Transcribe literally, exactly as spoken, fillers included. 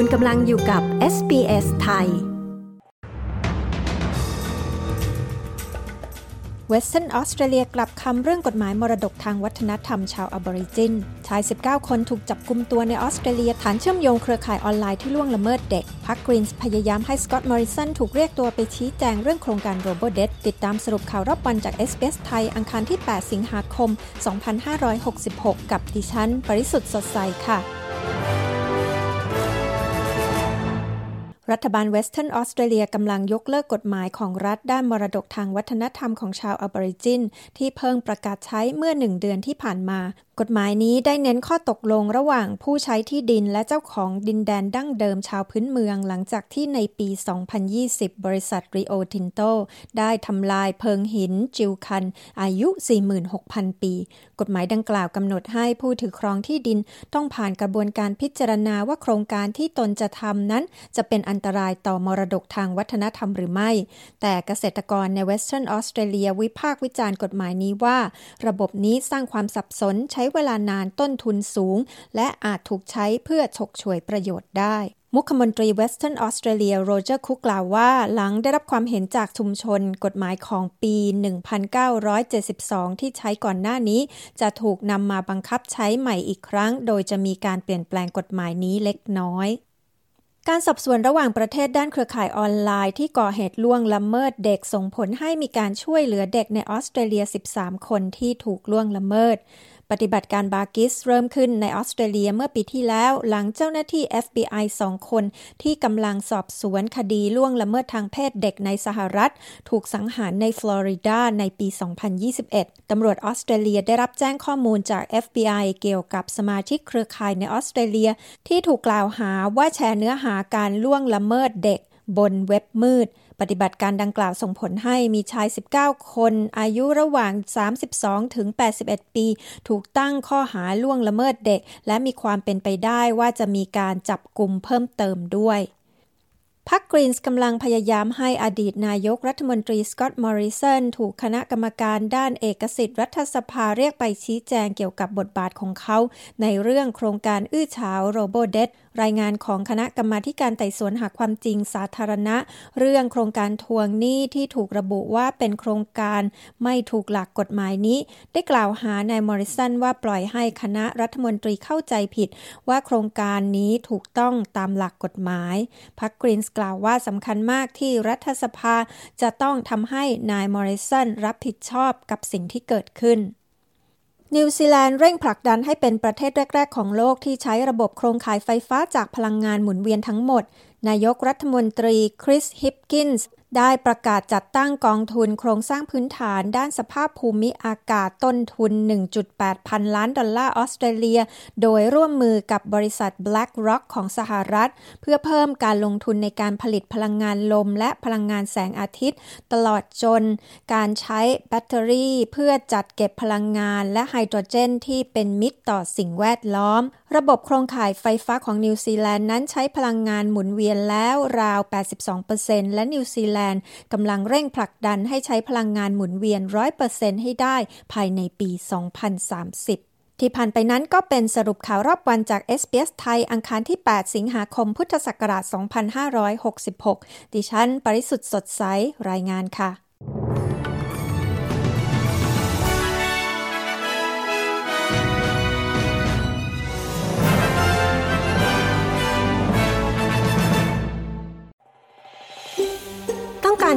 คุณกำลังอยู่กับ เอส บี เอส ไทย Western Australia กลับคำเรื่องกฎหมายมรดกทางวัฒนธรรมชาวอะบอริจินชายสิบเก้าคนถูกจับกุมตัวในออสเตรเลียฐานเชื่อมโยงเครือข่ายออนไลน์ที่ล่วงละเมิดเด็กพรรคกรีนส์พยายามให้สกอตต์มอริสันถูกเรียกตัวไปชี้แจงเรื่องโครงการโรโบเดทติดตามสรุปข่าวรอบวันจาก เอส บี เอส ไทยอังคารที่แปดสิงหาคมสองพันห้าร้อยหกสิบหกกับดิฉันปริสุทธิ์สดใสค่ะรัฐบาล Western Australia กำลังยกเลิกกฎหมายของรัฐด้านมรดกทางวัฒนธรรมของชาวอะบอริจินที่เพิ่งประกาศใช้เมื่อหนึ่งเดือนที่ผ่านมากฎหมายนี้ได้เน้นข้อตกลงระหว่างผู้ใช้ที่ดินและเจ้าของดินแดนดั้งเดิมชาวพื้นเมืองหลังจากที่ในปีสองพันยี่สิบบริษัท Rio Tinto ได้ทำลายเพิงหินจิวคันอายุ สี่หมื่นหกพัน ปีกฎหมายดังกล่าวกำหนดให้ผู้ถือครองที่ดินต้องผ่านกระบวนการพิจารณาว่าโครงการที่ตนจะทำนั้นจะเป็นอันตรายต่อมรดกทางวัฒนธรรมหรือไม่แต่เกษตรกรใน Western Australia วิพากษ์วิจารณ์กฎหมายนี้ว่าระบบนี้สร้างความสับสนใช้เวลานานต้นทุนสูงและอาจถูกใช้เพื่อฉกฉวยประโยชน์ได้มุขมนตรี Western Australia Roger Cook กล่าวว่าหลังได้รับความเห็นจากชุมชนกฎหมายของปีหนึ่งพันเก้าร้อยเจ็ดสิบสองที่ใช้ก่อนหน้านี้จะถูกนำมาบังคับใช้ใหม่อีกครั้งโดยจะมีการเปลี่ยนแปลงกฎหมายนี้เล็กน้อยการสอบสวนระหว่างประเทศด้านเครือข่ายออนไลน์ที่ก่อเหตุล่วงละเมิดเด็กส่งผลให้มีการช่วยเหลือเด็กในออสเตรเลียสิบสามคนที่ถูกล่วงละเมิดปฏิบัติการบากิสเริ่มขึ้นในออสเตรเลียเมื่อปีที่แล้วหลังเจ้าหน้าที่ เอฟ บี ไอ สองคนที่กำลังสอบสวนคดีล่วงละเมิดทางเพศเด็กในสหรัฐถูกสังหารในฟลอริดาในปีสองพันยี่สิบเอ็ดตำรวจออสเตรเลียได้รับแจ้งข้อมูลจาก เอฟ บี ไอ เกี่ยวกับสมาชิกเครือข่ายในออสเตรเลียที่ถูกกล่าวหาว่าแชร์เนื้อหาการล่วงละเมิดเด็กบนเว็บมืดปฏิบัติการดังกล่าวส่งผลให้มีชายสิบเก้าคนอายุระหว่างสามสิบสองถึงแปดสิบเอ็ดปีถูกตั้งข้อหาล่วงละเมิดเด็กและมีความเป็นไปได้ว่าจะมีการจับกุมเพิ่มเติมด้วยพรรคกรีนส์กำลังพยายามให้อดีตนายกรัฐมนตรีสก็อตต์มอริสันถูกคณะกรรมการด้านเอกสิทธิ์รัฐสภาเรียกไปชี้แจงเกี่ยวกับบทบาทของเขาในเรื่องโครงการอื้อฉาวโรโบเดทรายงานของคณะกรรมาธิการไต่สวนหาความจริงสาธารณะเรื่องโครงการทวงหนี้ที่ถูกระบุว่าเป็นโครงการไม่ถูกหลักกฎหมายนี้ได้กล่าวหานายมอริสันว่าปล่อยให้คณะรัฐมนตรีเข้าใจผิดว่าโครงการนี้ถูกต้องตามหลักกฎหมายพรรคกรีนส์กล่าวว่าสำคัญมากที่รัฐสภาจะต้องทำให้นายมอริสันรับผิดชอบกับสิ่งที่เกิดขึ้นนิวซีแลนด์เร่งผลักดันให้เป็นประเทศแรกๆของโลกที่ใช้ระบบโครงข่ายไฟฟ้าจากพลังงานหมุนเวียนทั้งหมดนายกรัฐมนตรีคริสฮิปกินส์ได้ประกาศจัดตั้งกองทุนโครงสร้างพื้นฐานด้านสภาพภูมิอากาศต้นทุน หนึ่งจุดแปด พันล้านดอลลาร์ออสเตรเลียโดยร่วมมือกับบริษัท BlackRock ของสหรัฐเพื่อเพิ่มการลงทุนในการผลิตพลังงานลมและพลังงานแสงอาทิตย์ตลอดจนการใช้แบตเตอรี่เพื่อจัดเก็บพลังงานและไฮโดรเจนที่เป็นมิตรต่อสิ่งแวดล้อมระบบโครงข่ายไฟฟ้าของนิวซีแลนด์นั้นใช้พลังงานหมุนเวียนแล้วราว แปดสิบสองเปอร์เซ็นต์ และนิวซีแลนด์กำลังเร่งผลักดันให้ใช้พลังงานหมุนเวียน ร้อยเปอร์เซ็นต์ ให้ได้ภายในปี สองพันสามสิบที่ผ่านไปนั้นก็เป็นสรุปข่าวรอบวันจาก เอส บี เอส ไทยอังคารที่แปดสิงหาคมพุทธศักราชสองพันห้าร้อยหกสิบหกดิฉันปริสุทธิ์สดใสรายงานค่ะก